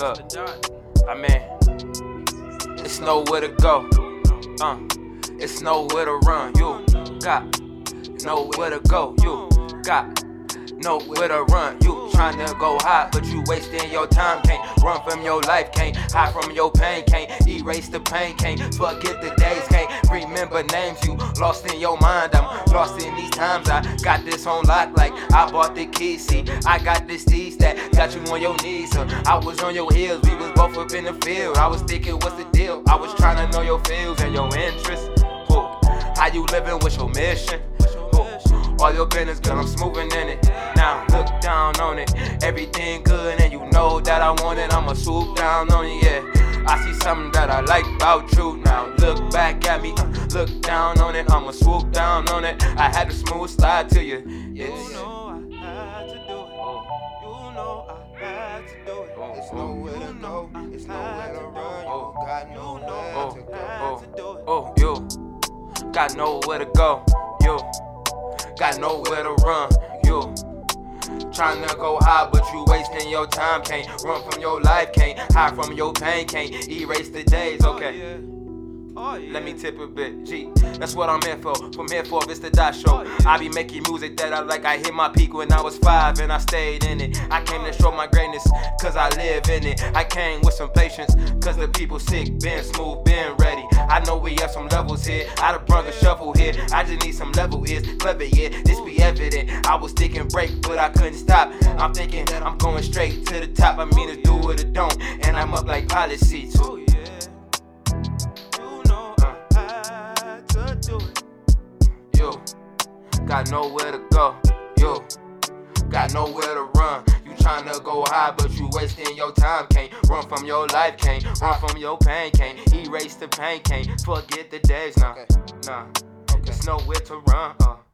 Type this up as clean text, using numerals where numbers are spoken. Look, I mean, it's nowhere to go. It's nowhere to run. You got nowhere to go. You got nowhere to run. You tryna go high, but you wasting your time. Can't run from your life. Can't hide from your pain. Can't erase the pain. Can't forget the days. Can't remember names. You lost in your mind. I'm lost in these times. I got this on lock like I bought the keys. See, I got this tease that got you on your knees. I was on your heels. We was both up in the field. I was thinking, what's the deal? I was tryna know your feels and your interests. How you living with your mission? All your business, girl, I'm smoothing in it. Now look down on it. Everything good, and you know that I want it. I'ma swoop down on it, yeah. I see something that I like about you. Now look back at me, look down on it. I'ma swoop down on it. I had a smooth slide to you. Yes. You know I had to do it. You know I had to do it. It's nowhere to go. It's nowhere to run. You got nowhere to go. Oh, you got nowhere to go. You got nowhere to run, you tryna go high, but you wasting your time. Can't run from your life, can't hide from your pain, can't erase the days, okay? Oh, yeah. Let me tip a bit, G, that's what I'm here for. From here forth, it's the Die Show. I be making music that I like. I hit my peak when I was 5 and I stayed in it. I came to show my greatness, cause I live in it. I came with some patience, cause the people sick. Been smooth, been ready. I know we have some levels here. I done brung a shuffle here. I just need some level ears. Clever, yeah, this be evident. I was thinking break, but I couldn't stop. I'm thinking that I'm going straight to the top. I mean, it's do what it don't. And I'm up like policy, too. You got nowhere to go. You got nowhere to run. You tryna go high, but you wasting your time. Can't run from your life. Can't run from your pain. Can't erase the pain. Can't forget the days. Nah, okay. There's nowhere to run.